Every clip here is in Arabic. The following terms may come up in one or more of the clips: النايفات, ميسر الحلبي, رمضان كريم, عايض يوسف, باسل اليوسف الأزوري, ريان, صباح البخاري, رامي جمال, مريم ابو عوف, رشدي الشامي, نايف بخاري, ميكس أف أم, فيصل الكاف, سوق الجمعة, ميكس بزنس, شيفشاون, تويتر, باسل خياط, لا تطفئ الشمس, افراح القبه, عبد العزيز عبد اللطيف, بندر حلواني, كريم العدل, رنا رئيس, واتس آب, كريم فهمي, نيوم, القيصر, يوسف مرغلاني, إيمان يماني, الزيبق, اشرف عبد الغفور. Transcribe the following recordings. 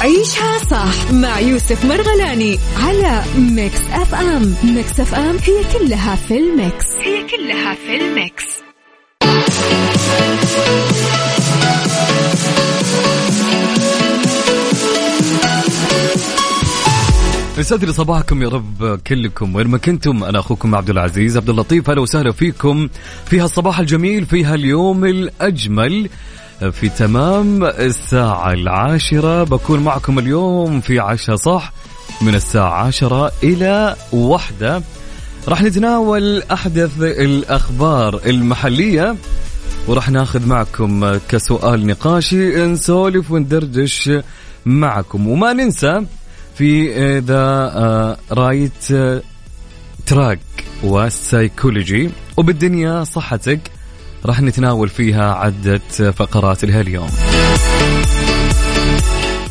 عيشها صح مع يوسف مرغلاني على ميكس أف أم. ميكس أف أم هي كلها في الميكس، هي كلها في الميكس. يسعد صباحكم يا رب كلكم وين ما كنتم. انا اخوكم عبد العزيز عبد اللطيف، اهلا وسهلا فيكم في هالصباح الجميل، في هاليوم الاجمل، في تمام الساعة 10 بكون معكم اليوم في عشاء صح من الساعة 10 إلى 1. راح نتناول أحدث الأخبار المحلية وراح ناخذ معكم كسؤال نقاشي، نسولف وندردش معكم. وما ننسى في ذا رايت تراك والسايكولوجي وبالدنيا صحتك، راح نتناول فيها عدة فقرات لها اليوم.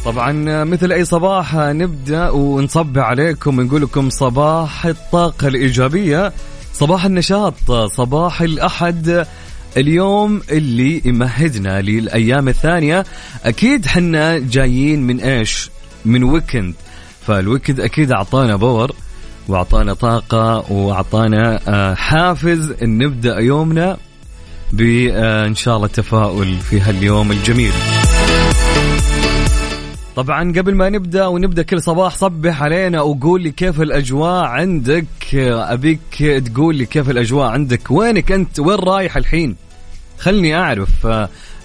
طبعا مثل أي صباح نبدأ ونصب عليكم ونقول لكم صباح الطاقة الإيجابية، صباح النشاط، صباح الأحد، اليوم اللي يمهدنا للأيام الثانية. أكيد حنا جايين من إيش؟ من ويكند، فالويكند أكيد أعطانا باور وأعطانا طاقة وأعطانا حافز إن نبدأ يومنا بإن شاء الله التفاؤل في هاليوم الجميل. طبعا قبل ما نبدأ كل صباح صبح علينا وقول لي كيف الأجواء عندك، أبيك تقول لي كيف الأجواء عندك، وينك أنت، وين رايح الحين، خلني أعرف.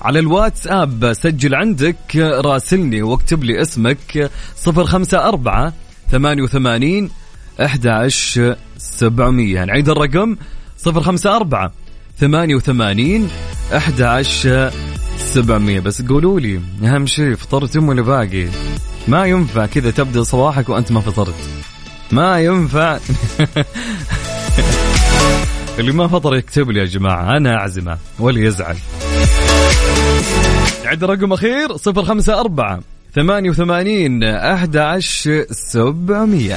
على الواتس آب سجل عندك، راسلني واكتب لي اسمك 054-88-11700. نعيد الرقم 054-88-11700. بس قولوا لي أهم شيء فطرتم ولا باقي؟ ما ينفع كذا تبدأ صباحك وأنت ما فطرت، ما ينفع. اللي ما فطر يكتب لي يا جماعة، أنا أعزمه ولا يزعل. عد رقم أخير 054-88-11700.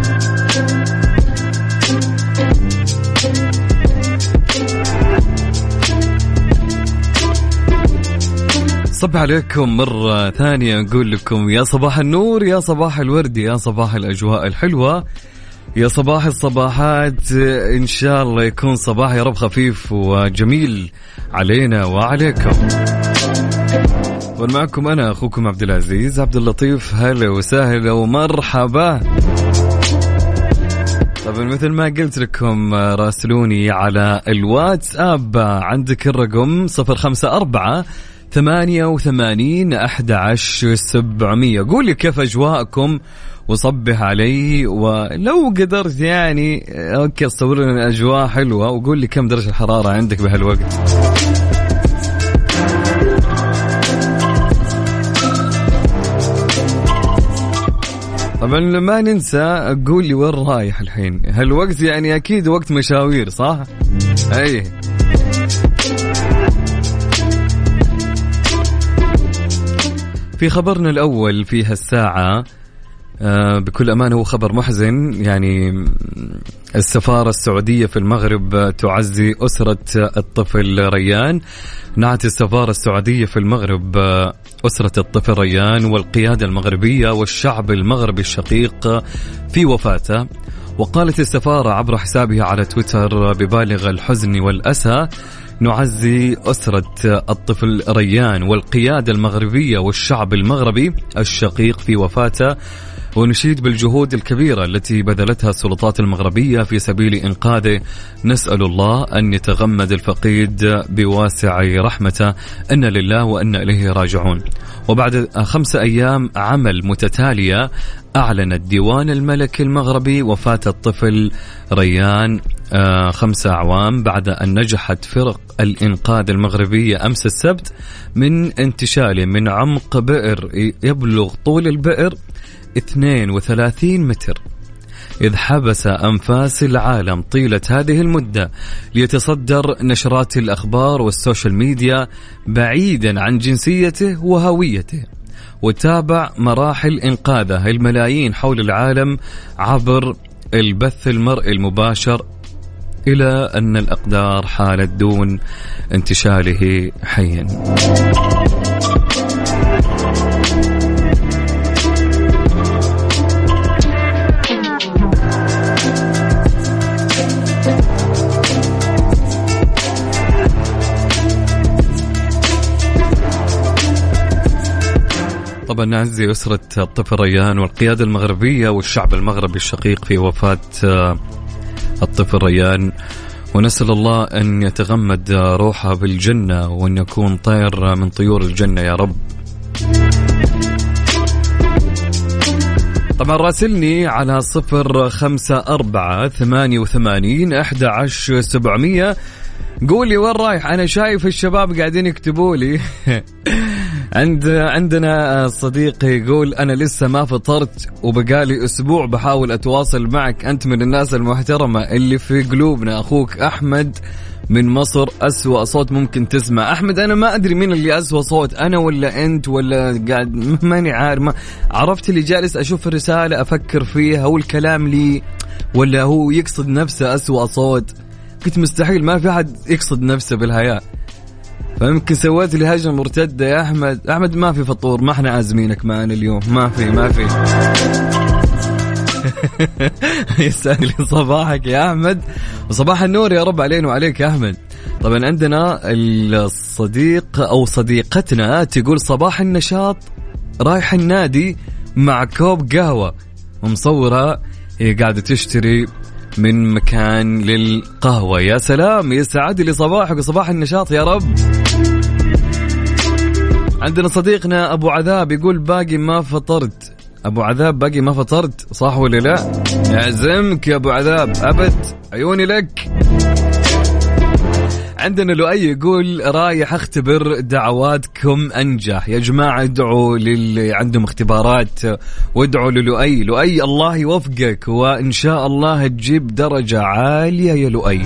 صبح عليكم مرة ثانية، نقول لكم يا صباح النور، يا صباح الورد، يا صباح الأجواء الحلوة، يا صباح الصباحات. إن شاء الله يكون صباح يا رب خفيف وجميل علينا وعليكم. ومعكم أنا أخوكم عبد العزيز عبد اللطيف، هلا وسهلا ومرحبا. طبعا مثل ما قلت لكم راسلوني على الواتس آب، عندك الرقم 054-88-11700. قولي كيف أجواءكم وصبح علي، ولو قدرت يعني أوكي تصور لنا أجواء حلوة وقولي كم درجة الحرارة عندك بهالوقت. طبعا لما ننسى قولي وين رايح الحين هالوقت، يعني أكيد وقت مشاوير صح؟ أي في خبرنا الأول في هالساعة، بكل أمان هو خبر محزن، يعني السفارة السعودية في المغرب تعزي أسرة الطفل ريان. نعت السفارة السعودية في المغرب أسرة الطفل ريان والقيادة المغربية والشعب المغربي الشقيق في وفاته. وقالت السفارة عبر حسابها على تويتر ببالغ الحزن والأسى: نعزي أسرة الطفل ريان والقيادة المغربية والشعب المغربي الشقيق في وفاته، ونشيد بالجهود الكبيرة التي بذلتها السلطات المغربية في سبيل إنقاذه. نسأل الله أن يتغمد الفقيد بواسع رحمته، إنا لله وإنا إليه راجعون. وبعد 5 أيام عمل متتالية أعلن الديوان الملكي المغربي وفاة الطفل ريان، 5 أعوام بعد أن نجحت فرق الإنقاذ المغربية أمس السبت من انتشاله من عمق بئر يبلغ طول البئر 32 متر. إذ حبس أنفاس العالم طيلة هذه المدة ليتصدر نشرات الأخبار والسوشيال ميديا بعيدا عن جنسيته وهويته، وتابع مراحل إنقاذه الملايين حول العالم عبر البث المرئي المباشر، إلى أن الأقدار حالت دون انتشاله حيا. طبعا نعزي أسرة الطفل ريان والقيادة المغربية والشعب المغربي الشقيق في وفاة الطفل ريان، ونسأل الله أن يتغمد روحها بالجنة وأن يكون طير من طيور الجنة يا رب. طبعا راسلني على 0548811700 قولي وين رايح، أنا شايف الشباب قاعدين يكتبولي. عندنا صديقي يقول أنا لسه ما فطرت وبقالي أسبوع بحاول أتواصل معك، أنت من الناس المحترمة اللي في قلوبنا. أخوك أحمد من مصر، أسوأ صوت ممكن تسمع. أحمد أنا ما أدري مين اللي أسوأ صوت، أنا ولا أنت ولا قاعد ماني عارف، ما عرفت اللي جالس أشوف الرسالة أفكر فيها هو الكلام لي ولا هو يقصد نفسه أسوأ صوت، قلت مستحيل ما في أحد يقصد نفسه بالحياة، فممكن سويت لي هجمة مرتدة يا أحمد. أحمد ما في فطور، ما احنا عازمينك معنا اليوم، ما في يسأل لي صباحك يا أحمد، وصباح النور يا رب علينا وعليك يا أحمد. طبعا عندنا الصديق أو صديقتنا تقول صباح النشاط، رايح النادي مع كوب قهوة، ومصورة هي قاعدة تشتري من مكان للقهوة. يا سلام، يسعد لي صباحك وصباح النشاط يا رب. عندنا صديقنا أبو عذاب يقول باقي ما فطرت. أبو عذاب باقي ما فطرت، صح ولا لا؟ أعزمك يا أبو عذاب، أبد عيوني لك. عندنا لؤي يقول رايح اختبر دعواتكم انجح. يا جماعه ادعوا للي عندهم اختبارات وادعوا للؤي. لؤي الله يوفقك وان شاء الله تجيب درجه عاليه يا لؤي،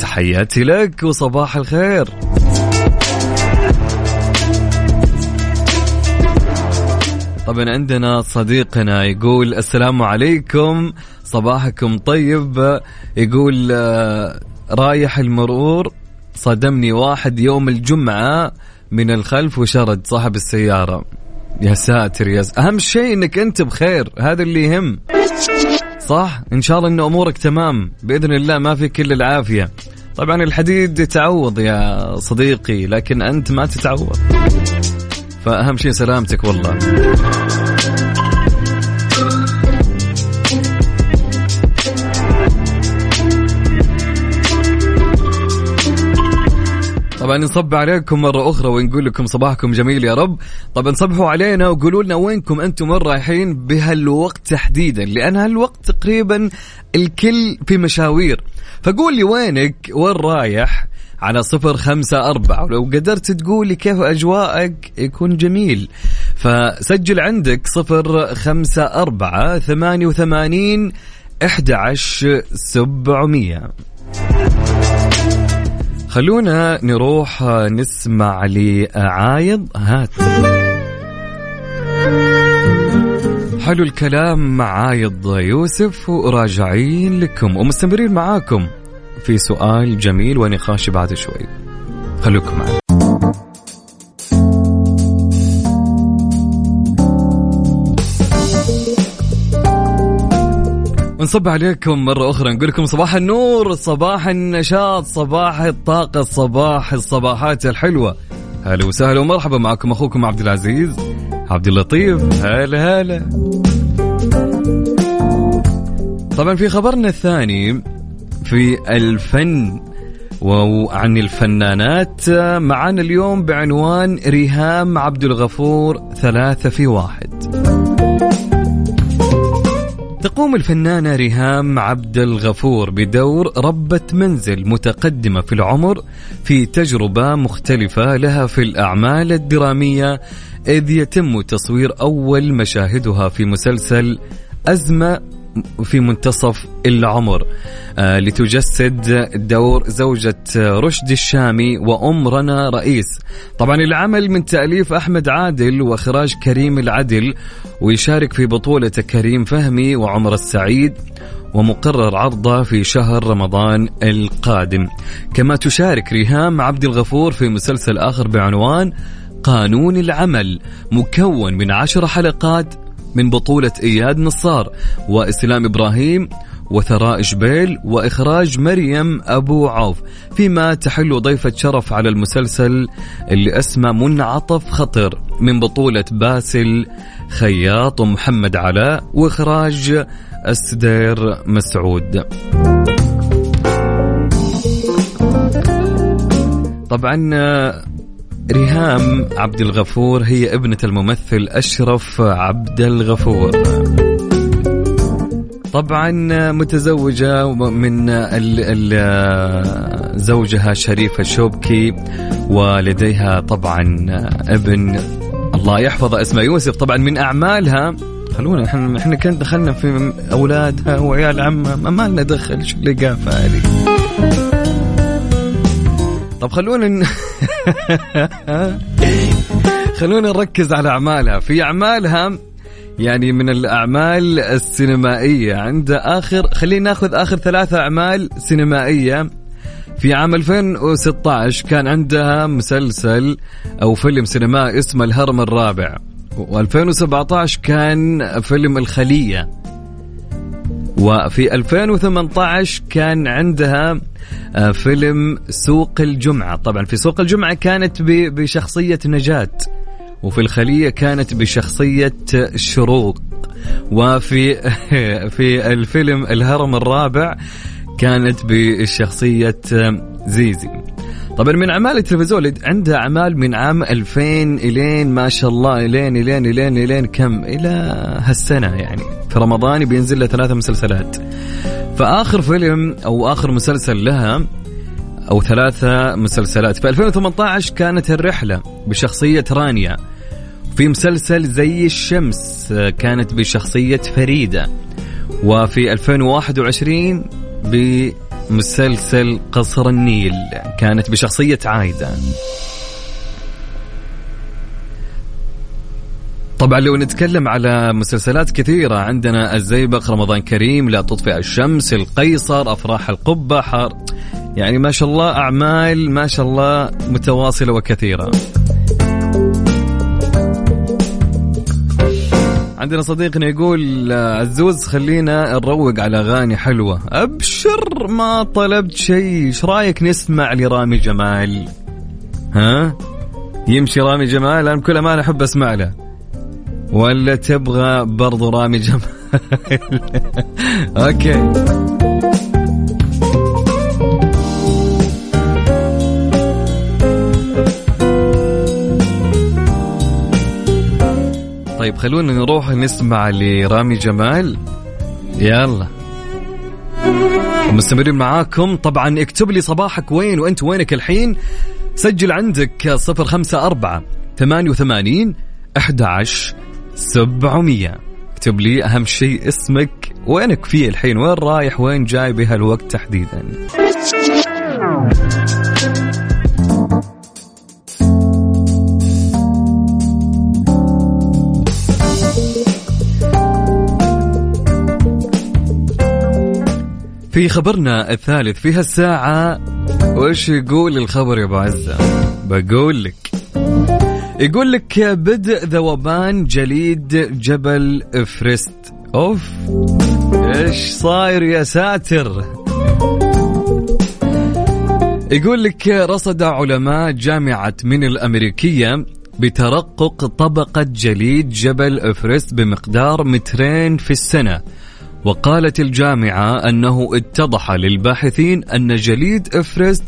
تحياتي لك وصباح الخير. طبعا عندنا صديقنا يقول السلام عليكم صباحكم طيب، يقول رايح المرور صدمني واحد يوم الجمعة من الخلف وشرد صاحب السيارة. يا ساتر يا ساتر، أهم شيء أنك أنت بخير، هذا اللي يهم، صح؟ إن شاء الله أن أمورك تمام بإذن الله، ما في كل العافية. طبعا الحديد تعوض يا صديقي، لكن أنت ما تتعوض، فأهم شيء سلامتك والله. طبعا نصب عليكم مرة أخرى ونقول لكم صباحكم جميل يا رب. طبعا صبحوا علينا وقولوا لنا وينكم أنتم رايحين بهالوقت تحديدا، لأن هالوقت تقريبا الكل في مشاوير، فقول لي وينك وين رايح على 054، ولو قدرت تقول لي كيف أجواءك يكون جميل. فسجل عندك 054-88-11700. خلونا نروح نسمع لعايض هات. حلو الكلام مع عايض يوسف، وراجعين لكم ومستمرين معاكم في سؤال جميل ونقاش بعد شوي، خلوكم معنا. ونصب عليكم مرة أخرى نقول لكم صباح النور، صباح النشاط، صباح الطاقة، صباح الصباحات الحلوة. هلا وسهلا ومرحبا، معكم أخوكم عبد العزيز عبد اللطيف. هلا هلا. طبعا في خبرنا الثاني في الفن وعن الفنانات، معنا اليوم بعنوان ريهام عبد الغفور 3 في 1. تقوم الفنانة ريهام عبد الغفور بدور ربة منزل متقدمة في العمر في تجربة مختلفة لها في الأعمال الدرامية، إذ يتم تصوير أول مشاهدها في مسلسل أزمة في منتصف العمر لتجسد دور زوجة رشدي الشامي وأم رنا رئيس. طبعا العمل من تأليف أحمد عادل وإخراج كريم العدل، ويشارك في بطولة كريم فهمي وعمر السعيد، ومقرر عرضه في شهر رمضان القادم. كما تشارك ريهام عبد الغفور في مسلسل آخر بعنوان قانون العمل، مكون من 10 حلقات من بطولة اياد نصار واسلام ابراهيم وثراء جبيل واخراج مريم ابو عوف، فيما تحل ضيفة شرف على المسلسل اللي اسمه منعطف خطر من بطولة باسل خياط ومحمد علاء واخراج السدير مسعود. طبعا ريهام عبد الغفور هي ابنة الممثل اشرف عبد الغفور، طبعا متزوجة من زوجها شريفه شوبكي، ولديها طبعا ابن الله يحفظه اسمه يوسف. طبعا من اعمالها خلونا احنا كنا دخلنا في اولادها وعيال عمها، ما لنا دخل شو اللي قافه هذه. طب خلونا نركز على أعمالها. في أعمالها يعني من الأعمال السينمائية عند خلينا ناخذ آخر 3 أعمال سينمائية. في عام 2016 كان عندها مسلسل أو فيلم سينمائي اسمه الهرم الرابع، و2017 كان فيلم الخلية، وفي 2018 كان عندها فيلم سوق الجمعة. طبعا في سوق الجمعة كانت بشخصية نجاة، وفي الخلية كانت بشخصية شروق، وفي الفيلم الهرم الرابع كانت بشخصية زيزي. طبعا من أعمال التلفزيون عندها أعمال من عام 2000 إلين ما شاء الله إلين إلين إلين إلين كم إلى هالسنة، يعني في رمضان بينزل لها 3 مسلسلات. فآخر فيلم أو آخر مسلسل لها أو 3 مسلسلات، في 2018 كانت الرحلة بشخصية رانيا، في مسلسل زي الشمس كانت بشخصية فريدة، وفي 2021 بمسلسل قصر النيل كانت بشخصية عايدة. طبعا لو نتكلم على مسلسلات كثيرة عندنا الزيبق، رمضان كريم، لا تطفئ الشمس، القيصر، افراح القبه، حار، يعني ما شاء الله اعمال ما شاء الله متواصلة وكثيرة. عندنا صديقنا يقول عزوز خلينا نروق على اغاني حلوة. ابشر ما طلبت شيء. ايش رايك نسمع لرامي جمال؟ ها يمشي رامي جمال؟ انا كل ما احب اسمع له. ولا تبغى برضو رامي جمال؟ اوكي طيب خلونا نروح نسمع لرامي جمال، يلا مستمرين معاكم. طبعا اكتب لي صباحك وين وانت وينك الحين، سجل عندك 054-88-11-700. اكتب لي أهم شيء اسمك، وينك فيه الحين، وين رايح، وين جاي بهالوقت تحديدا. في خبرنا الثالث في هالساعة، وش يقول الخبر يا أبو عزة؟ بقول لك، يقول لك بدء ذوبان جليد جبل إفرست. أوف إيش صاير يا ساتر. يقول لك رصد علماء جامعة من الأمريكية بترقق طبقة جليد جبل إفرست بمقدار 2 متر في السنة، وقالت الجامعة أنه اتضح للباحثين أن جليد إفرست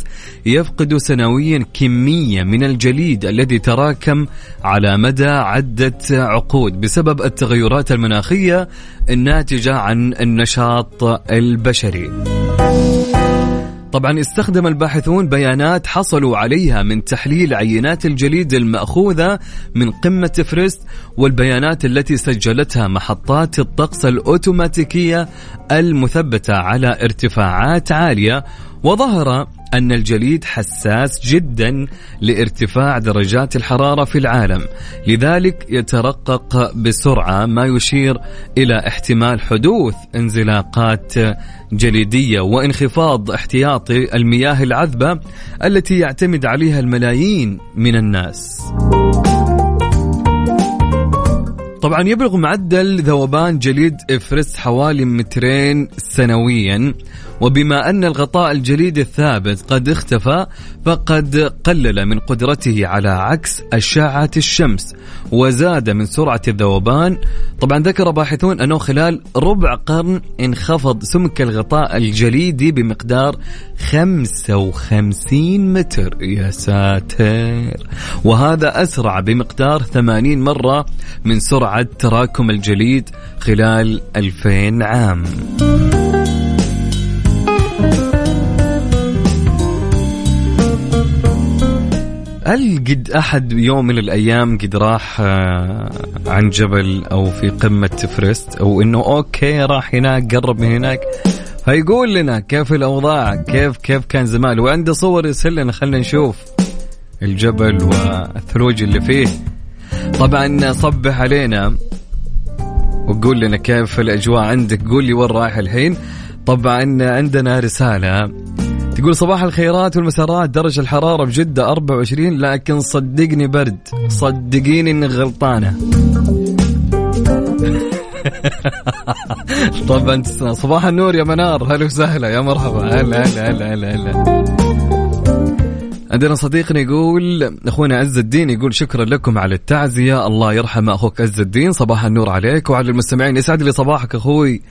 يفقد سنويا كمية من الجليد الذي تراكم على مدى عدة عقود بسبب التغيرات المناخية الناتجة عن النشاط البشري. طبعا استخدم الباحثون بيانات حصلوا عليها من تحليل عينات الجليد المأخوذة من قمة إفرست والبيانات التي سجلتها محطات الطقس الأوتوماتيكية المثبتة على ارتفاعات عالية، وظهر أن الجليد حساس جدا لارتفاع درجات الحرارة في العالم، لذلك يترقق بسرعة ما يشير إلى احتمال حدوث انزلاقات جليدية وانخفاض احتياطي المياه العذبة التي يعتمد عليها الملايين من الناس. طبعا يبلغ معدل ذوبان جليد إفرست حوالي 2 متر سنويا، وبما أن الغطاء الجليدي الثابت قد اختفى فقد قلل من قدرته على عكس أشعة الشمس وزاد من سرعة الذوبان. طبعا ذكر باحثون أنه خلال ربع قرن انخفض سمك الغطاء الجليدي بمقدار 55 متر، يا ساتر، وهذا أسرع بمقدار 80 مرة من سرعة تراكم الجليد خلال 2000 عام. هل قد أحد يوم من الأيام قد راح عن جبل أو في قمة إفرست، أو إنه أوكي راح هناك، قرب من هناك، هيقول لنا كيف الأوضاع، كيف كان زمان، وعنده صور يرسل لنا، خلنا نشوف الجبل والثلوج اللي فيه. طبعا صبح علينا وقول لنا كيف الأجواء عندك، قول لي وين رايح الحين. طبعا عندنا رسالة تقول: صباح الخيرات والمسارات، درجة الحرارة بجدة 24، لكن صدقني برد، صدقيني إني غلطانة. طبعا صباح النور يا منار، هلا وسهلا، يا مرحبا، هلا هلا هلا هلا. عندنا صديقنا يقول: أخونا عز الدين يقول: شكرا لكم على التعزية، الله يرحم أخوك عز الدين، صباح النور عليك وعلى المستمعين. يسعد لي صباحك أخوي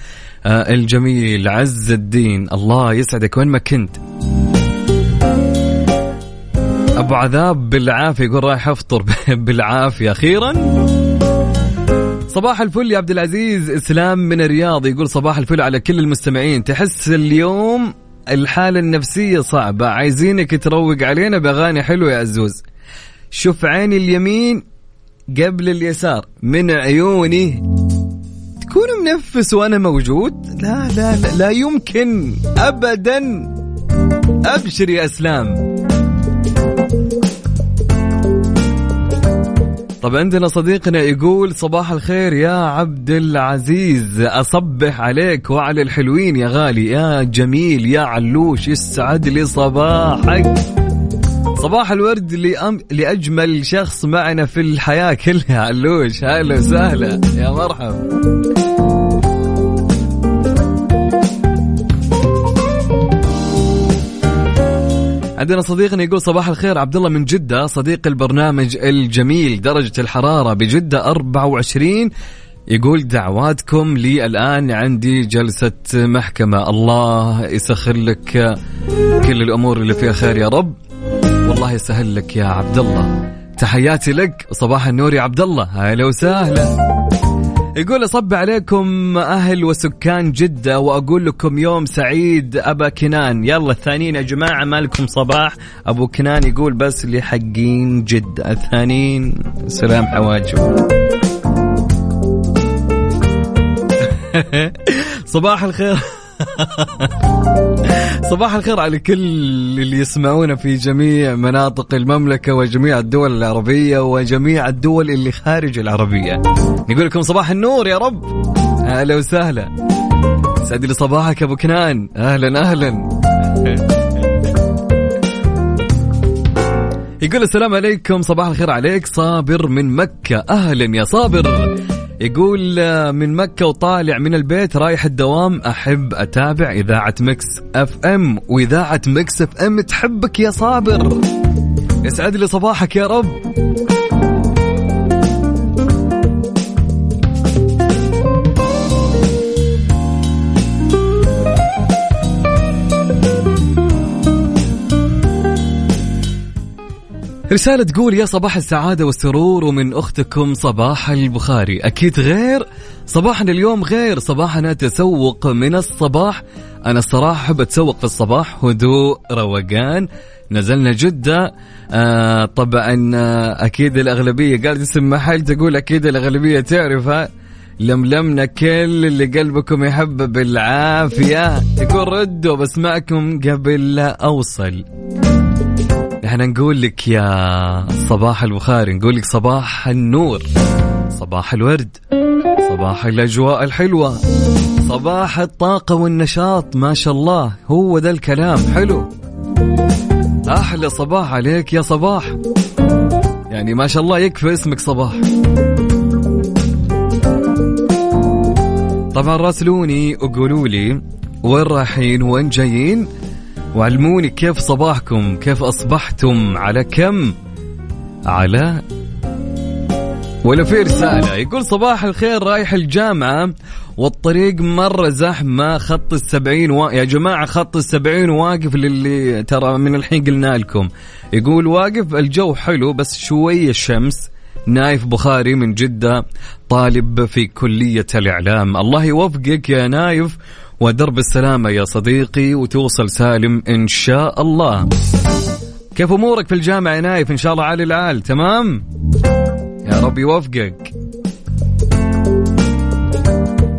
الجميل عز الدين، الله يسعدك وين ما كنت. أبو عذاب بالعافية يقول: رايح أفطر بالعافية أخيرا. صباح الفل يا عبد العزيز. إسلام من الرياض يقول: صباح الفل على كل المستمعين، تحس اليوم الحالة النفسية صعبة، عايزينك تروق علينا بأغاني حلوة يا عزوز. شوف عيني اليمين قبل اليسار، من عيوني تكون منفس وأنا موجود، لا لا لا, لا يمكن أبدا. أبشر يا أسلام. طب عندنا صديقنا يقول: صباح الخير يا عبد العزيز، أصبح عليك وعلى الحلوين يا غالي، يا جميل، يا علوش، يسعد لي صباحك، صباح الورد لأجمل شخص معنا في الحياة كلها، علوش، هلا وسهلا، يا مرحبا. عندنا صديقنا يقول: صباح الخير عبد الله من جدة، صديق البرنامج الجميل، درجة الحرارة بجدة 24، يقول: دعواتكم لي الآن، عندي جلسة محكمة، الله يسخر لك كل الأمور اللي فيها خير يا رب، والله يسهل لك يا عبد الله، تحياتي لك، صباح النور يا عبد الله، هلا وسهلا. يقول: أصب عليكم أهل وسكان جدة وأقول لكم يوم سعيد أبا كنان، يلا الثانيين يا جماعة مالكم صباح، أبو كنان يقول: بس اللي حقين جدة، الثانيين سلام حواجب. صباح الخير. صباح الخير على كل اللي يسمعونا في جميع مناطق المملكة وجميع الدول العربية وجميع الدول اللي خارج العربية، نقول لكم صباح النور يا رب، أهلا وسهلا، سعد لي صباحك أبو كنان، أهلا أهلا. يقول: السلام عليكم، صباح الخير عليك، صابر من مكة، أهلا يا صابر، يقول: من مكة وطالع من البيت رايح الدوام، أحب أتابع إذاعة ميكس أف أم، وإذاعة ميكس أف أم تحبك يا صابر، يسعد لي صباحك يا رب. رسالة تقول: يا صباح السعادة والسرور، ومن أختكم صباح البخاري، أكيد غير صباحنا اليوم، غير صباحنا، تسوق من الصباح، أنا الصراحة أحب أتسوق في الصباح، هدوء، روقان. نزلنا جدة، طبعا أكيد الأغلبية قال اسم محل، تقول أكيد الأغلبية تعرفها. لملمنا كل اللي قلبكم يحبه بالعافية، يكون ردوا بسمعكم قبل لا أوصل. نحن نقول لك يا صباح البخاري، نقول لك صباح النور، صباح الورد، صباح الأجواء الحلوة، صباح الطاقة والنشاط. ما شاء الله، هو ده الكلام. حلو، أحلى صباح عليك يا صباح، يعني ما شاء الله يكفي اسمك صباح. طبعا راسلوني وقولوا لي وين رايحين وين جايين، وعلموني كيف صباحكم، كيف أصبحتم، على كم، على ولا في رسالة. يقول صباح الخير، رايح الجامعة والطريق مرة زحمة، خط 70 يا جماعة خط 70 واقف، للي ترى من الحين قلنا لكم. يقول واقف، الجو حلو بس شوية شمس. نايف بخاري من جدة، طالب في كلية الإعلام. الله يوفقك يا نايف، ودرب السلامة يا صديقي، وتوصل سالم إن شاء الله. كيف أمورك في الجامعة يا نايف؟ إن شاء الله عالي العال، تمام؟ يا رب يوفقك.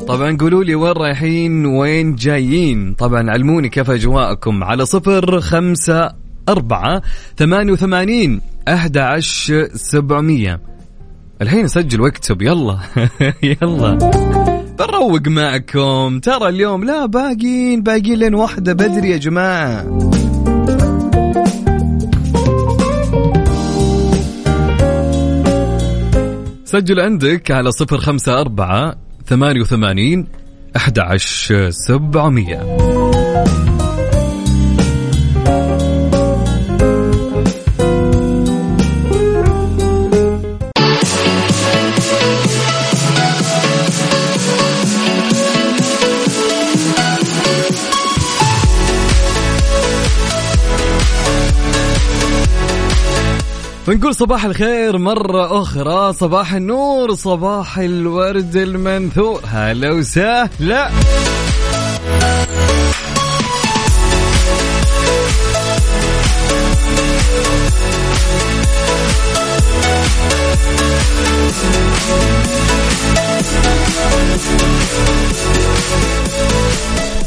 طبعا قولوا لي وين رايحين وين جايين، طبعا علموني كيف أجواءكم على 0548811700. الحين سجل واكتب، يلا يلا بنروق معكم، ترى اليوم لا باقيين لين واحدة بدري يا جماعة. سجل عندك على 0548811700. بنقول صباح الخير مرة أخرى، صباح النور، صباح الورد المنثور. هلا وسهلا.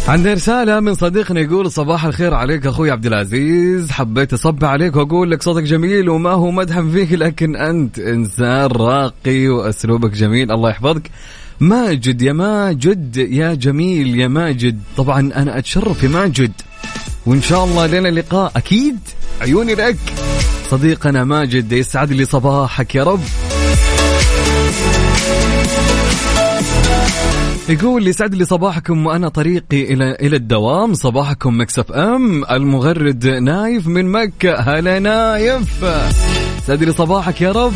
عندنا رسالة من صديقنا يقول صباح الخير عليك أخوي عبد العزيز، حبيت أصب عليك وأقول لك صوتك جميل وما هو مدح فيك، لكن أنت إنسان راقي وأسلوبك جميل، الله يحفظك. ماجد يا ماجد، يا جميل يا ماجد. طبعا أنا أتشرف يا ماجد، وإن شاء الله لنا لقاء أكيد، عيوني لك صديقنا ماجد، يسعد لي صباحك يا رب. يقول لي سعد لي صباحكم وأنا طريقي إلى الدوام، صباحكم ميكس أف أم. المغرد نايف من مكة، هلا نايف، سعد لي صباحك يا رب.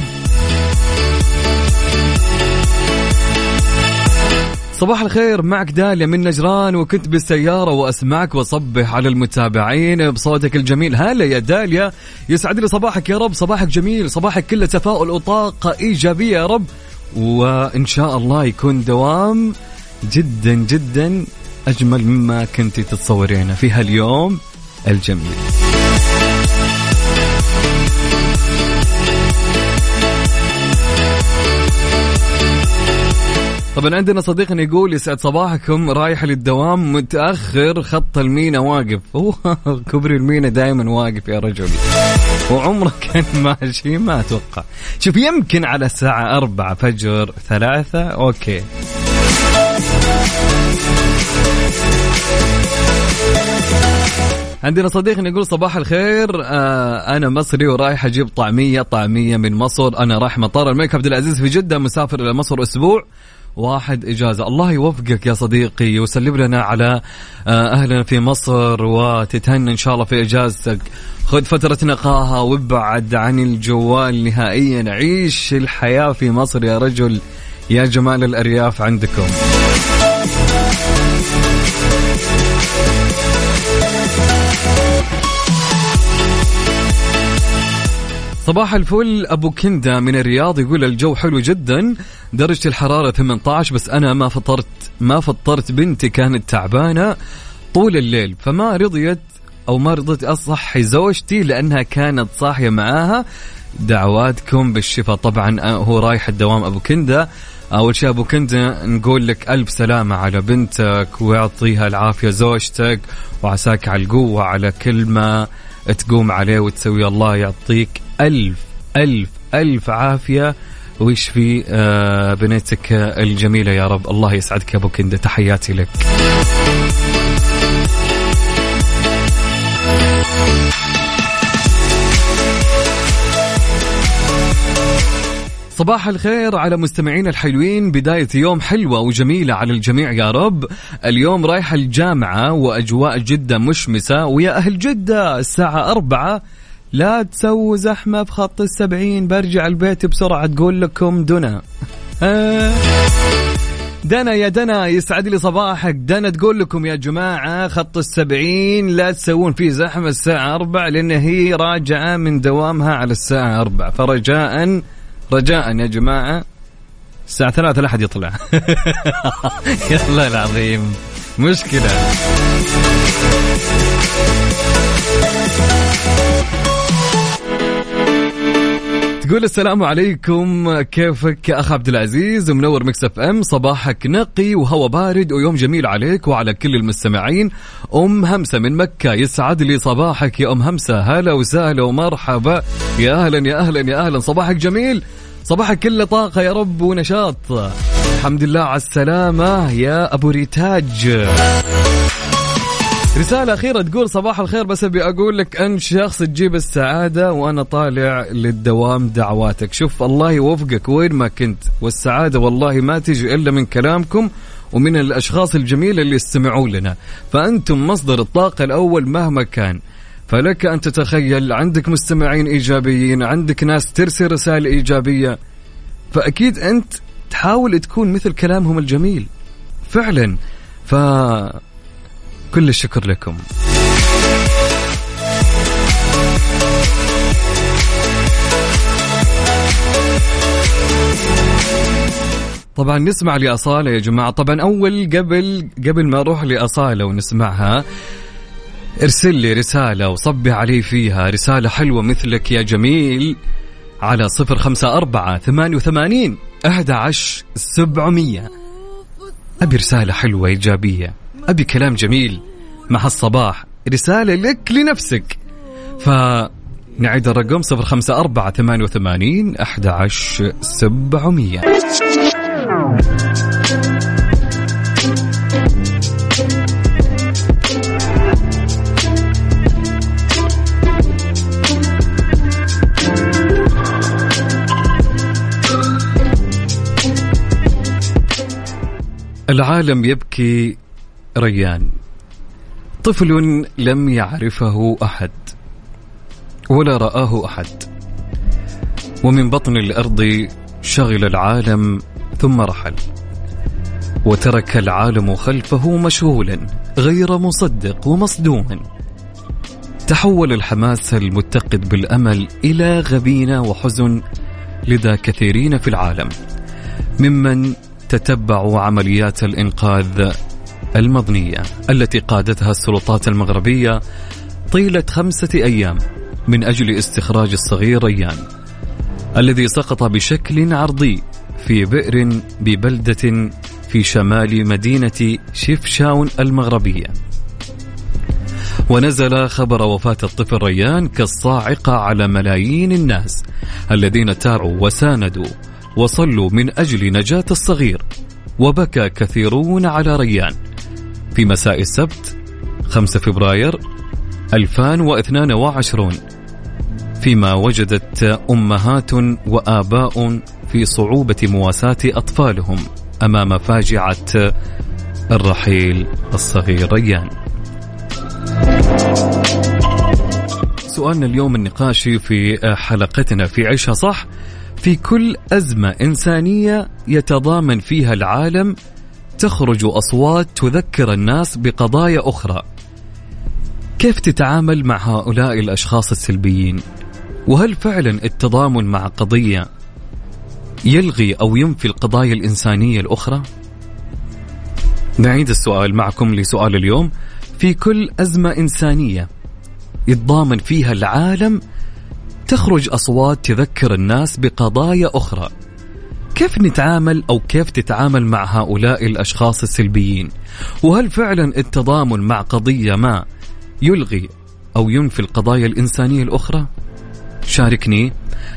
صباح الخير، معك داليا من نجران، وكنت بالسيارة وأسمعك وأصبح على المتابعين بصوتك الجميل. هلا يا داليا، يسعد لي صباحك يا رب، صباحك جميل، صباحك كله تفاؤل وطاقة إيجابية يا رب، وإن شاء الله يكون دوام جدا جدا أجمل مما كنت تتصورينه في هاليوم الجميل. طبعا عندنا صديقنا يقول يسعد صباحكم، رايح للدوام متأخر، خط المينا واقف. كبري المينا دائما واقف يا رجل، وعمره كان ماشي. ما أتوقع، شوف يمكن على الساعة 4 فجر 3 أوكي. عندنا صديقنا يقول صباح الخير، أنا مصري ورايح أجيب طعمية من مصر، أنا رايح مطار الملك عبد العزيز في جدة، مسافر إلى مصر أسبوع واحد إجازة. الله يوفقك يا صديقي، وسلم لنا على أهلنا في مصر، وتتهنى إن شاء الله في إجازتك، خذ فترة نقاهة وابعد عن الجوال نهائيا، عيش الحياة في مصر يا رجل، يا جمال الأرياف عندكم. صباح الفل، أبو كندا من الرياض يقول الجو حلو جدا، درجة الحرارة 18، بس أنا ما فطرت بنتي كانت تعبانة، طول الليل, فما رضيت أو ما رضيت أصح زوجتي لأنها كانت صاحية معاها. دعواتكم بالشفاء. طبعا هو رايح الدوام أبو كندة. أول شيء أبو كندة نقول لك ألف سلامة على بنتك ويعطيها العافية زوجتك, وعساك على القوة على كل ما تقوم عليه وتسوي. الله يعطيك ألف ألف ألف عافية ويشفي بنتك الجميلة يا رب. الله يسعدك يا أبو كندة, تحياتي لك. صباح الخير على مستمعينا الحلوين, بداية يوم حلوة وجميلة على الجميع يا رب. اليوم رايح الجامعة وأجواء جدة مشمسة, ويا أهل جدة الساعة 4 لا تسووا زحمة بخط 70, برجع البيت بسرعة. تقول لكم دنا. دنا يا دنا يسعد لي صباحك. دنا تقول لكم يا جماعة خط 70 لا تسوون فيه زحمة الساعة 4 لأن هي راجعة من دوامها على الساعة 4, فرجاءً رجاءً يا جماعة الساعة 3 لحد يطلع. يا الله العظيم مشكلة. تقول السلام عليكم, كيفك أخ عبد العزيز؟ منور ميكس أف أم, صباحك نقي وهوا بارد ويوم جميل عليك وعلى كل المستمعين. أم همسة من مكة يسعد لي صباحك يا أم همسة, هلا وسهلا ومرحبا, يا أهلا يا أهلا يا أهلا. صباحك جميل, صباحك كله طاقة يا رب ونشاط. الحمد لله على السلامة يا أبو ريتاج. رسالة أخيرة تقول صباح الخير, بس أبي أقول لك أنت شخص تجيب السعادة وأنا طالع للدوام. دعواتك. شوف الله يوفقك وين ما كنت, والسعادة والله ما تجي إلا من كلامكم ومن الأشخاص الجميلة اللي يستمعوا لنا, فأنتم مصدر الطاقة الأول مهما كان. فلك أن تتخيل عندك مستمعين إيجابيين, عندك ناس ترسل رسائل إيجابية, فأكيد أنت تحاول تكون مثل كلامهم الجميل فعلا. كل الشكر لكم. طبعا نسمع لأصالة يا جماعة. طبعا أول قبل ما أروح لأصالة ونسمعها, ارسل لي رسالة وصبي علي فيها رسالة حلوة مثلك يا جميل على 0548811700. أبي رسالة حلوة إيجابية, أبي كلام جميل مع الصباح, رسالة لك لنفسك. فنعيد الرقم 0548811700. العالم يبكي ريان, طفل لم يعرفه أحد ولا رآه أحد, ومن بطن الأرض شغل العالم ثم رحل, وترك العالم خلفه مشغولا غير مصدق ومصدوما. تحول الحماس المتقد بالأمل إلى غبينة وحزن لدى كثيرين في العالم ممن تتبعوا عمليات الإنقاذ المضنية التي قادتها السلطات المغربية طيلة 5 أيام من أجل استخراج الصغير ريان الذي سقط بشكل عرضي في بئر ببلدة في شمال مدينة شيفشاون المغربية. ونزل خبر وفاة الطفل ريان كالصاعقة على ملايين الناس الذين تابعوا وساندوا وصلوا من أجل نجاة الصغير, وبكى كثيرون على ريان في مساء السبت 5 فبراير 2022, فيما وجدت أمهات وآباء في صعوبة مواساة أطفالهم أمام فاجعة الرحيل الصغير ريان. سؤالنا اليوم النقاشي في حلقتنا في عيشها صح: في كل أزمة إنسانية يتضامن فيها العالم تخرج أصوات تذكر الناس بقضايا أخرى, كيف تتعامل مع هؤلاء الأشخاص السلبيين؟ وهل فعلا التضامن مع قضية يلغي أو ينفي القضايا الإنسانية الأخرى؟ نعيد السؤال معكم لسؤال اليوم: في كل أزمة إنسانية يتضامن فيها العالم تخرج أصوات تذكر الناس بقضايا أخرى. كيف نتعامل أو كيف تتعامل مع هؤلاء الأشخاص السلبيين؟ وهل فعلا التضامن مع قضية ما يلغي أو ينفي القضايا الإنسانية الأخرى؟ شاركني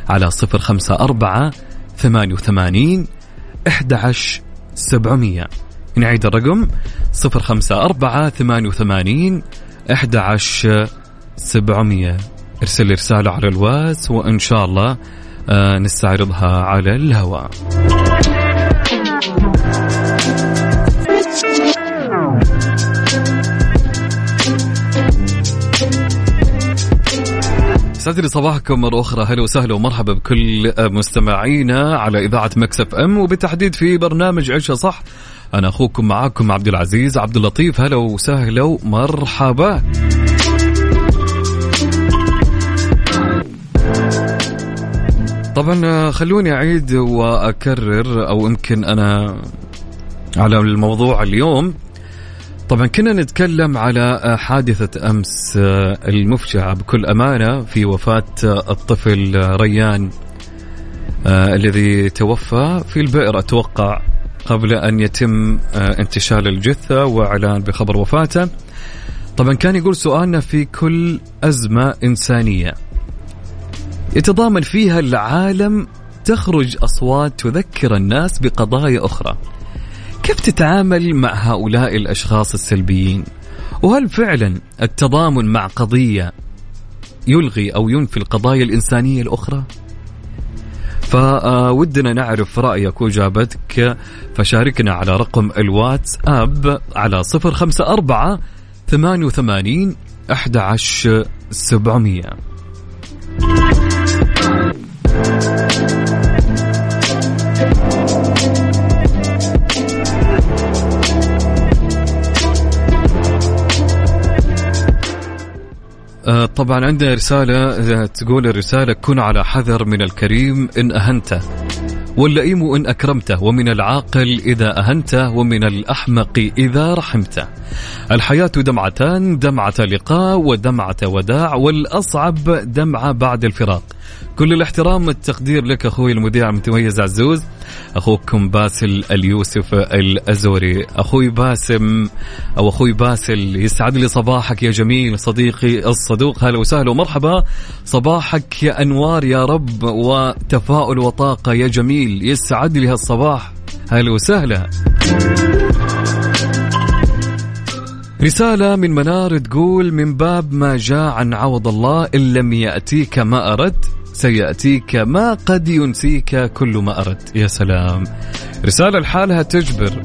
على 054-88-11700. نعيد الرقم 054-88-11700. ارسل رسالة على الواتس وإن شاء الله نستعرضها على الهواء. سعدني صباحكم مرة أخرى. هلا وسهلا ومرحبا بكل مستمعينا على إذاعة ميكس أف أم وبالتحديد في برنامج عيشها صح. أنا أخوكم معاكم عبد العزيز عبد اللطيف. هلا وسهلا ومرحبا. طبعا خلوني أعيد وأكرر أو يمكن أنا على الموضوع اليوم. طبعا كنا نتكلم على حادثة أمس المفجعة بكل أمانة في وفاة الطفل ريان الذي توفى في البئر أتوقع قبل أن يتم انتشال الجثة وإعلان بخبر وفاته. طبعا كان يقول سؤالنا في كل أزمة إنسانية يتضامن فيها العالم تخرج أصوات تذكر الناس بقضايا أخرى. كيف تتعامل مع هؤلاء الأشخاص السلبيين؟ وهل فعلا التضامن مع قضية يلغي أو ينفي القضايا الإنسانية الأخرى؟ فودنا نعرف رأيك وإجابتك، فشاركنا على رقم الواتس أب على 054-88-11700. طبعا عندنا رسالة تقول الرسالة: كن على حذر من الكريم إن أهنته، واللئيم إن أكرمته، ومن العاقل إذا أهنته، ومن الأحمق إذا رحمته. الحياة دمعتان، دمعة لقاء ودمعة وداع، والأصعب دمعة بعد الفراق. كل الاحترام والتقدير لك أخوي المذيع المتميز عزوز. أخوكم باسل اليوسف الأزوري. أخوي باسم أو أخوي باسل، يسعد لي صباحك يا جميل صديقي الصدوق. هلا وسهلا ومرحبا، صباحك يا أنوار يا رب وتفاؤل وطاقة يا جميل، يسعد لي هالصباح. هلا وسهلا. رسالة من منار تقول: من باب ما جاء عن عوض الله، إن لم يأتيك ما أردت سيأتيك ما قد ينسيك كل ما أردت. يا سلام، رسالة لحالها تجبر،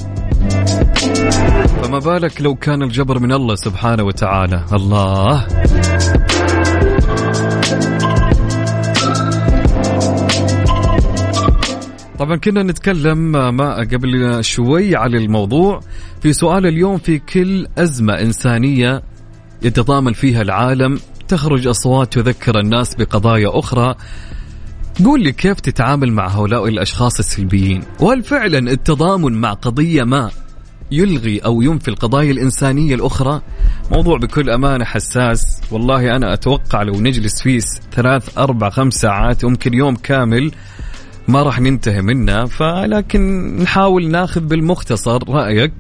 فما بالك لو كان الجبر من الله سبحانه وتعالى. الله. طبعا كنا نتكلم قبل شوي على الموضوع في سؤال اليوم: في كل أزمة إنسانية يتضامن فيها العالم تخرج أصوات تذكر الناس بقضايا أخرى. قول لي كيف تتعامل مع هؤلاء الأشخاص السلبيين؟ وهل فعلا التضامن مع قضية ما يلغي أو ينفي القضايا الإنسانية الأخرى؟ موضوع بكل أمانة حساس والله. أنا أتوقع لو نجلس فيه 3-4-5 ساعات يمكن يوم كامل ما راح ننتهي منه، فلكن نحاول ناخذ بالمختصر رأيك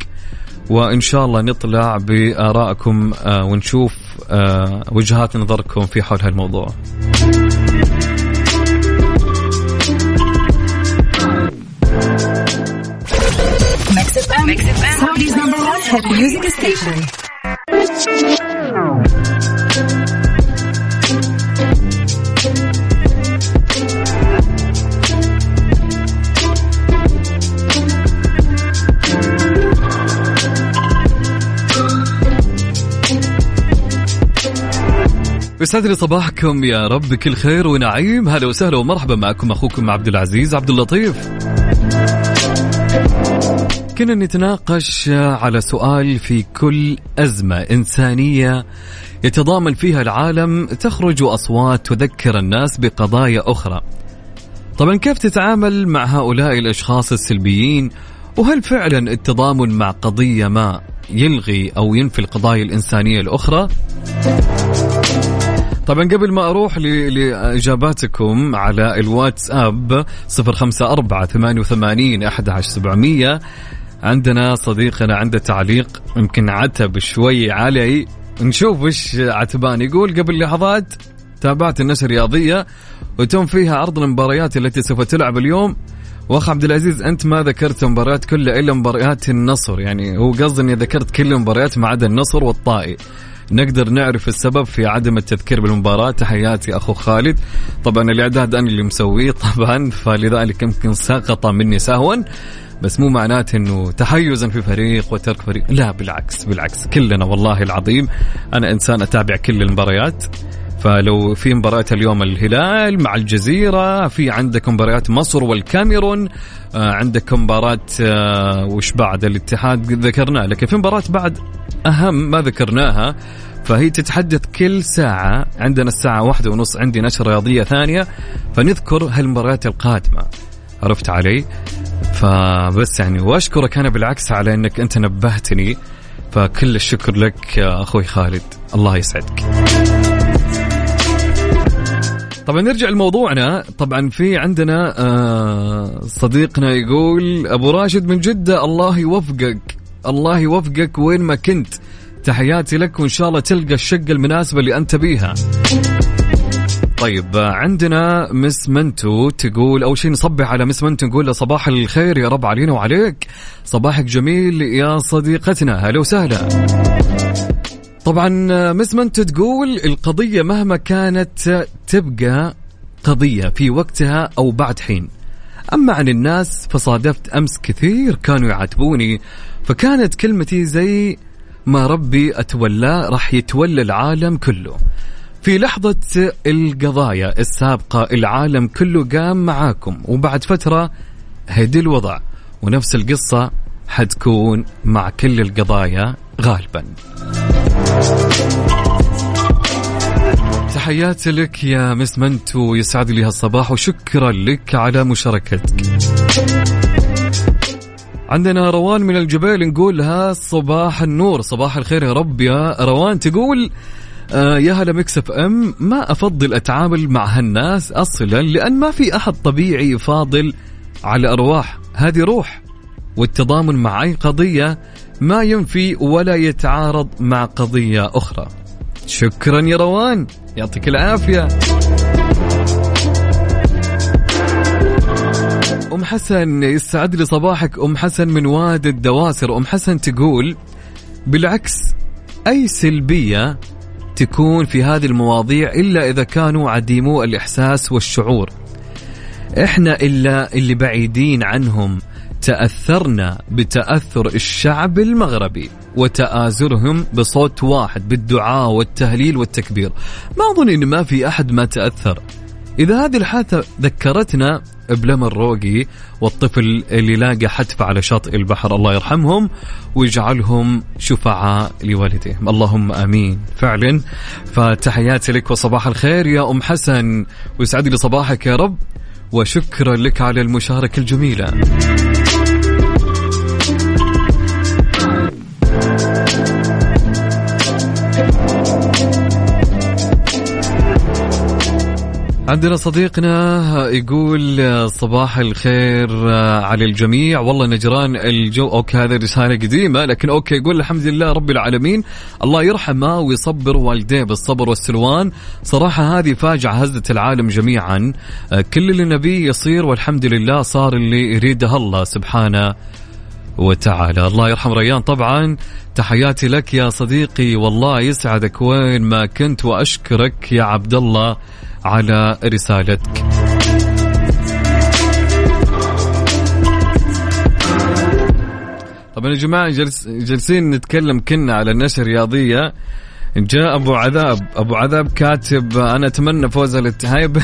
وإن شاء الله نطلع بآرائكم ونشوف وجهات نظركم في حول هالموضوع. يسعد لي صباحكم يا رب كل خير ونعيم. هلا وسهلا ومرحبا معكم اخوكم عبد العزيز عبد اللطيف. كنا نتناقش على سؤال: في كل أزمة إنسانية يتضامن فيها العالم تخرج أصوات تذكر الناس بقضايا أخرى. طبعا كيف تتعامل مع هؤلاء الأشخاص السلبيين؟ وهل فعلا التضامن مع قضية ما يلغي أو ينفي القضايا الإنسانية الأخرى؟ طبعا قبل ما أروح لإجاباتكم على الواتساب 0548811700 عندنا صديقنا عنده تعليق يمكن عتب شوي علي، نشوف وش عتبان. يقول قبل لحظات تابعت النشرة الرياضية وتم فيها عرض المباريات التي سوف تلعب اليوم، واخ عبد العزيز انت ما ذكرت مباريات كلها الا مباريات النصر، يعني هو قصد اني ذكرت كل المباريات ما عدا النصر والطائي. نقدر نعرف السبب في عدم التذكير بالمباراة؟ تحياتي اخو خالد. طبعا الاعداد انا اللي مسويه طبعا، فلذلك يمكن سقط مني سهوا، بس مو معناته انه تحيزا في فريق وترك فريق، لا بالعكس بالعكس، كلنا والله العظيم انا انسان اتابع كل المباريات. فلو في مباراة اليوم الهلال مع الجزيرة، في عندك مباراة مصر والكاميرون، عندك مباراة وش بعد الاتحاد ذكرناها، لكن في مباراة بعد أهم ما ذكرناها، فهي تتحدث كل ساعة. عندنا الساعة 1:30 عندي نشرة رياضية ثانية، فنذكر هالمباريات القادمة، عرفت علي؟ فبس يعني وأشكرك أنا بالعكس على أنك أنت نبهتني، فكل الشكر لك أخوي خالد، الله يسعدك. طبعا نرجع لموضوعنا. طبعا في عندنا صديقنا يقول أبو راشد من جدة، الله يوفقك الله يوفقك وين ما كنت، تحياتي لك وإن شاء الله تلقى الشقة المناسبة اللي أنت بيها. طيب عندنا مس منتو تقول، أول شيء نصبح على مس منتو نقول له صباح الخير يا رب علينا وعليك، صباحك جميل يا صديقتنا، هلا وسهلا. طبعا مس منتو تقول القضية مهما كانت تبقى قضية في وقتها أو بعد حين. أما عن الناس فصادفت أمس كثير كانوا يعاتبوني، فكانت كلمتي زي ما ربي أتولى رح يتولى العالم كله. في لحظة القضايا السابقة العالم كله قام معاكم، وبعد فترة هدي الوضع، ونفس القصة حتكون مع كل القضايا غالبا. تحياتي لك يا مس منتو، يسعد لي هالصباح وشكرا لك على مشاركتك. عندنا روان من الجبال نقولها صباح النور، صباح الخير يا رب يا روان. تقول يا هلا ميكس أف أم، ما أفضل أتعامل مع هالناس أصلا، لأن ما في أحد طبيعي يفاضل على أرواح، هذه روح، والتضامن مع أي قضية ما ينفي ولا يتعارض مع قضية أخرى. شكرا يا روان، يعطيك العافية. أم حسن، يسعد لي صباحك أم حسن من واد الدواسر. أم حسن تقول بالعكس أي سلبية تكون في هذه المواضيع إلا إذا كانوا عديمو الإحساس والشعور، إحنا إلا اللي بعيدين عنهم تأثرنا بتأثر الشعب المغربي وتآزرهم بصوت واحد بالدعاء والتهليل والتكبير. ما أظن إن ما في أحد ما تأثر. إذا هذه الحادثة ذكرتنا بلمن روقي والطفل اللي لاقى حتف على شاطئ البحر، الله يرحمهم ويجعلهم شفعاء لوالديهم، اللهم آمين فعلا. فتحياتي لك وصباح الخير يا أم حسن، ويسعد لي صباحك يا رب، وشكرا لك على المشاركة الجميلة. عندنا صديقنا يقول صباح الخير على الجميع، والله نجران الجو. أوكي هذه رسالة قديمة لكن أوكي. يقول الحمد لله رب العالمين، الله يرحمه ويصبر والديه بالصبر والسلوان، صراحة هذه فاجعة هزت العالم جميعا، كل اللي نبي يصير والحمد لله صار اللي يريده الله سبحانه وتعالى. الله يرحم ريان طبعا، تحياتي لك يا صديقي، والله يسعدك وين ما كنت، وأشكرك يا عبد الله على رسالتك. طبعا يا جماعة جلسين نتكلم كنا على النشر الرياضية، جاء أبو عذاب كاتب أنا أتمنى فوز الاتحاد.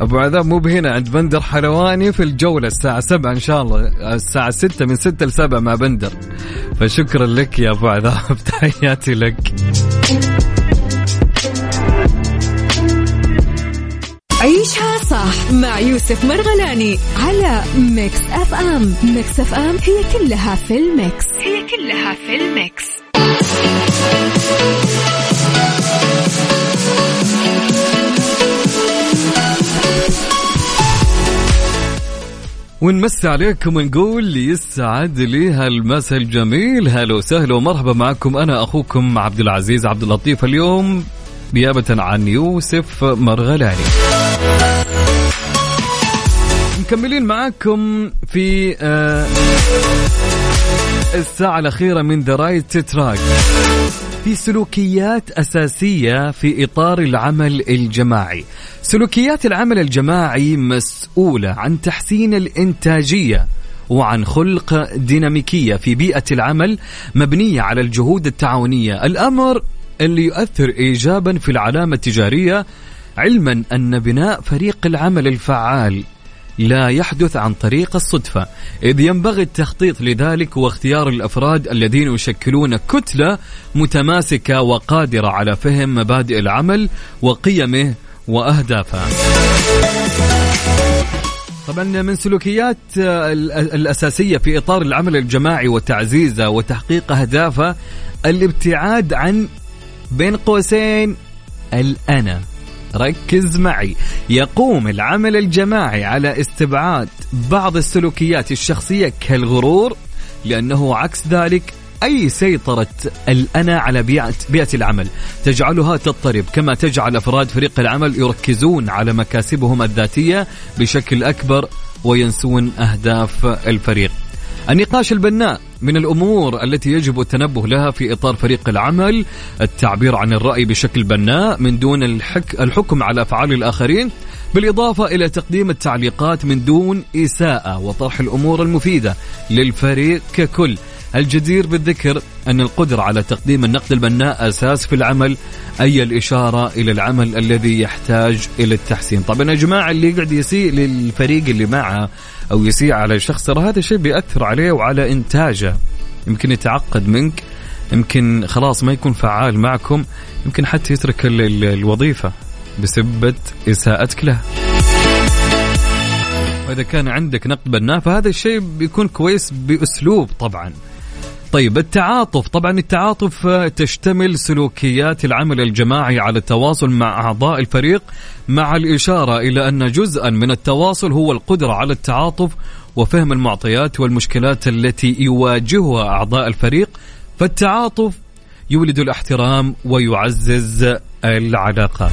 أبو عذاب مو بهنا، عند بندر حلواني في الجولة الساعة 7 إن شاء الله، الساعة 6 من 6 ل7 مع بندر، فشكرا لك يا أبو عذاب، تحياتي لك. عيشها صح مع يوسف مرغلاني على ميكس أف أم. ميكس أف أم هي كلها في الميكس، هي كلها في الميكس. ونمسي عليكم ونقول يسعد لي هالمساء الجميل. هلا وسهلا ومرحبا معكم، أنا أخوكم عبد العزيز عبد اللطيف اليوم نيابة عن يوسف مرغلاني. مكملين معكم في الساعة الأخيرة من ذا رايت تراك في سلوكيات أساسية في إطار العمل الجماعي. سلوكيات العمل الجماعي مسؤولة عن تحسين الإنتاجية وعن خلق ديناميكية في بيئة العمل مبنية على الجهود التعاونية، الأمر اللي يؤثر إيجابا في العلامة التجارية، علما أن بناء فريق العمل الفعال لا يحدث عن طريق الصدفة، إذ ينبغي التخطيط لذلك واختيار الأفراد الذين يشكلون كتلة متماسكة وقادرة على فهم مبادئ العمل وقيمه وأهدافه. طبعا من سلوكيات الأساسية في إطار العمل الجماعي وتعزيزه وتحقيق أهدافه الابتعاد عن بين قوسين الأنا. ركز معي، يقوم العمل الجماعي على استبعاد بعض السلوكيات الشخصية كالغرور، لأنه عكس ذلك أي سيطرة الأنا على بيئة العمل تجعلها تضطرب، كما تجعل أفراد فريق العمل يركزون على مكاسبهم الذاتية بشكل أكبر وينسون أهداف الفريق. النقاش البناء من الأمور التي يجب التنبه لها في إطار فريق العمل، التعبير عن الرأي بشكل بناء من دون الحكم على أفعال الآخرين، بالإضافة إلى تقديم التعليقات من دون إساءة وطرح الأمور المفيدة للفريق ككل. الجدير بالذكر أن القدرة على تقديم النقد البناء أساس في العمل، أي الإشارة إلى العمل الذي يحتاج إلى التحسين. طبعا يا جماعة اللي يقعد يسيء للفريق اللي معه أو يسيء على شخص، هذا الشيء بيأثر عليه وعلى إنتاجه، يمكن يتعقد منك، يمكن خلاص ما يكون فعال معكم، يمكن حتى يترك الوظيفة بسبب إساءتك له. وإذا كان عندك نقد بناء فهذا الشيء بيكون كويس بأسلوب. طبعا طيب التعاطف، طبعا التعاطف تشتمل سلوكيات العمل الجماعي على التواصل مع أعضاء الفريق، مع الإشارة إلى أن جزءا من التواصل هو القدرة على التعاطف وفهم المعطيات والمشكلات التي يواجهها أعضاء الفريق، فالتعاطف يولد الاحترام ويعزز العلاقات.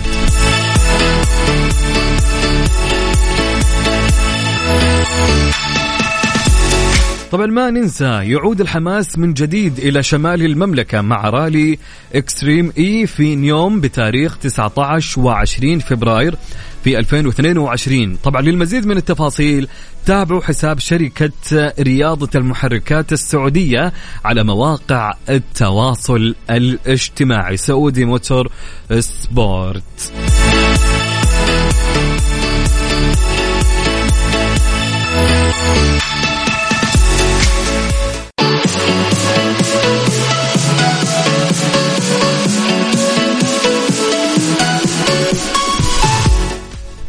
طبعا ما ننسى يعود الحماس من جديد إلى شمال المملكة مع رالي إكستريم إي في نيوم بتاريخ 19 و20 فبراير في 2022. طبعا للمزيد من التفاصيل تابعوا حساب شركة رياضة المحركات السعودية على مواقع التواصل الاجتماعي سعودي موتور سبورت.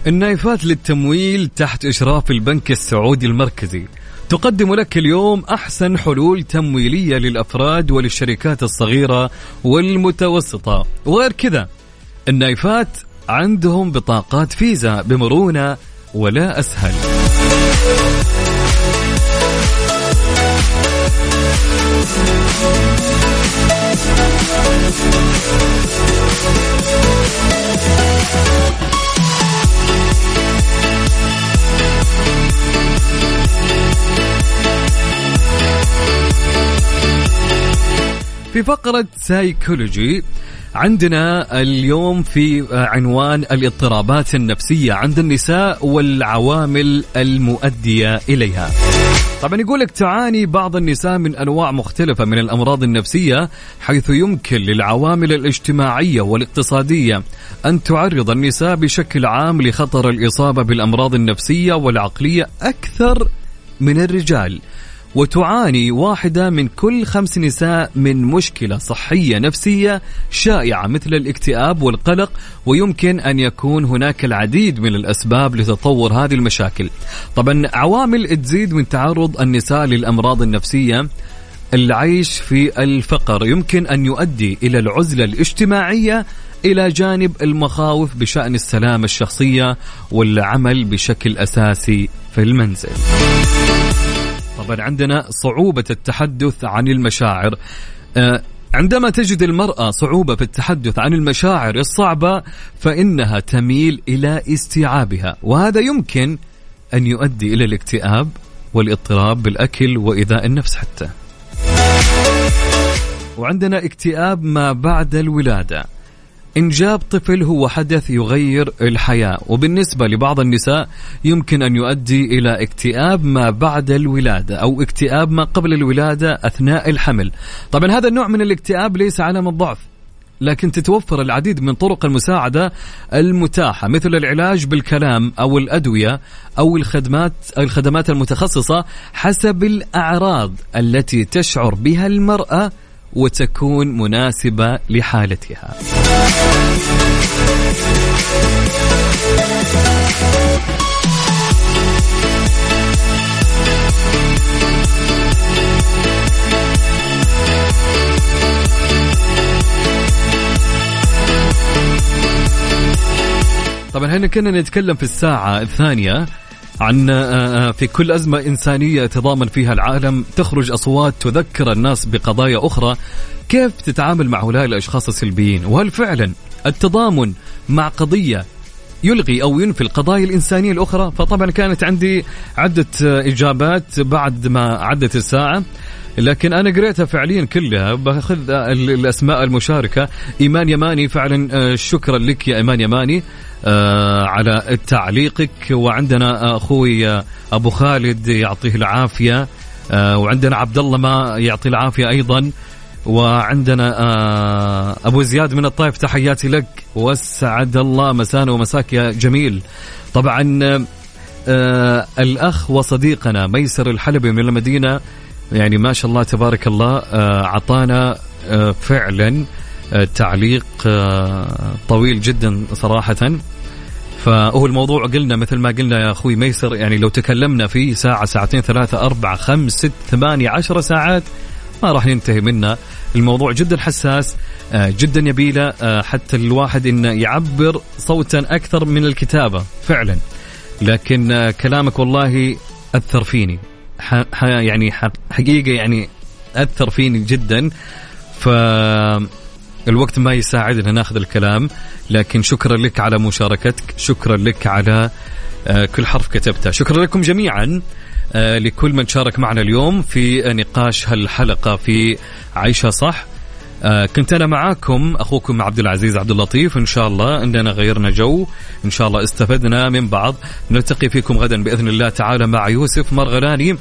النايفات للتمويل تحت إشراف البنك السعودي المركزي تقدم لك اليوم أحسن حلول تمويلية للأفراد وللشركات الصغيرة والمتوسطة. وغير كذا النايفات عندهم بطاقات فيزا بمرونة ولا أسهل. في فقرة سايكولوجي عندنا اليوم في عنوان الاضطرابات النفسية عند النساء والعوامل المؤدية إليها. طبعا يقولك تعاني بعض النساء من أنواع مختلفة من الأمراض النفسية، حيث يمكن للعوامل الاجتماعية والاقتصادية أن تعرض النساء بشكل عام لخطر الإصابة بالأمراض النفسية والعقلية أكثر من الرجال، وتعاني واحدة من كل 5 نساء من مشكلة صحية نفسية شائعة مثل الاكتئاب والقلق، ويمكن أن يكون هناك العديد من الأسباب لتطور هذه المشاكل. طبعا عوامل تزيد من تعرض النساء للأمراض النفسية: العيش في الفقر يمكن أن يؤدي إلى العزلة الاجتماعية، إلى جانب المخاوف بشأن السلامة الشخصية والعمل بشكل أساسي في المنزل. طبعا عندنا صعوبة التحدث عن المشاعر. عندما تجد المرأة صعوبة في التحدث عن المشاعر الصعبة فإنها تميل إلى استيعابها، وهذا يمكن أن يؤدي إلى الاكتئاب والاضطراب بالأكل وإيذاء النفس حتى. وعندنا اكتئاب ما بعد الولادة. إنجاب طفل هو حدث يغير الحياة، وبالنسبة لبعض النساء يمكن أن يؤدي إلى اكتئاب ما بعد الولادة أو اكتئاب ما قبل الولادة أثناء الحمل. طبعا هذا النوع من الاكتئاب ليس علامة ضعف، لكن تتوفر العديد من طرق المساعدة المتاحة مثل العلاج بالكلام أو الأدوية أو الخدمات المتخصصة حسب الأعراض التي تشعر بها المرأة وتكون مناسبة لحالتها. طبعا هنا كنا نتكلم في الساعة الثانية عن في كل أزمة إنسانية تضامن فيها العالم تخرج أصوات تذكر الناس بقضايا أخرى. كيف تتعامل مع هؤلاء الأشخاص السلبيين؟ وهل فعلا التضامن مع قضية يلغي أو ينفي القضايا الإنسانية الأخرى؟ فطبعا كانت عندي عدة إجابات بعد ما عدت الساعة، لكن أنا قريتها فعليا كلها. بأخذ الأسماء المشاركة. إيمان يماني، فعلا شكرا لك يا إيمان يماني على تعليقك. وعندنا أخوي أبو خالد يعطيه العافية، وعندنا عبد الله ما يعطي العافية أيضا، وعندنا أبو زياد من الطائف تحياتي لك وسعد الله مسانا ومساك يا جميل. طبعا الأخ وصديقنا ميسر الحلبي من المدينة، يعني ما شاء الله تبارك الله، عطانا فعلا تعليق طويل جدا صراحة. فهو الموضوع قلنا مثل ما قلنا يا أخوي ميسر، يعني لو تكلمنا فيه ساعة ساعتين 3 4 5 6 8 10 ساعات ما راح ينتهي منه. الموضوع جدا حساس، جدا يبيله حتى الواحد إنه يعبر صوتا أكثر من الكتابة فعلا. لكن كلامك والله أثر فيني يعني حقيقة، يعني أثر فيني جدا، فالوقت ما يساعدنا ناخذ الكلام. لكن شكرا لك على مشاركتك، شكرا لك على كل حرف كتبته. شكرا لكم جميعا، لكل من شارك معنا اليوم في نقاش هالحلقة في عيشة صح. كنت أنا معاكم أخوكم عبد العزيز عبد اللطيف. إن شاء الله أننا غيرنا جو، إن شاء الله استفدنا من بعض. نلتقي فيكم غدا بإذن الله تعالى مع يوسف مرغلاني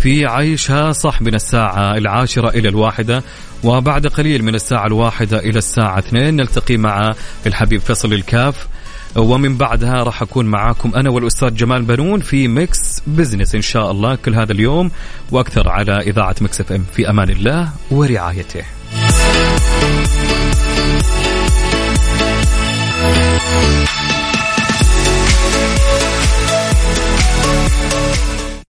في عيشها صح من الساعة 10 إلى 1، وبعد قليل من الساعة 1 إلى 2 نلتقي مع الحبيب فيصل الكاف، ومن بعدها راح أكون معاكم أنا والأستاذ جمال بنون في ميكس بزنس إن شاء الله كل هذا اليوم وأكثر على إذاعة ميكس أف أم. في أمان الله ورعايته.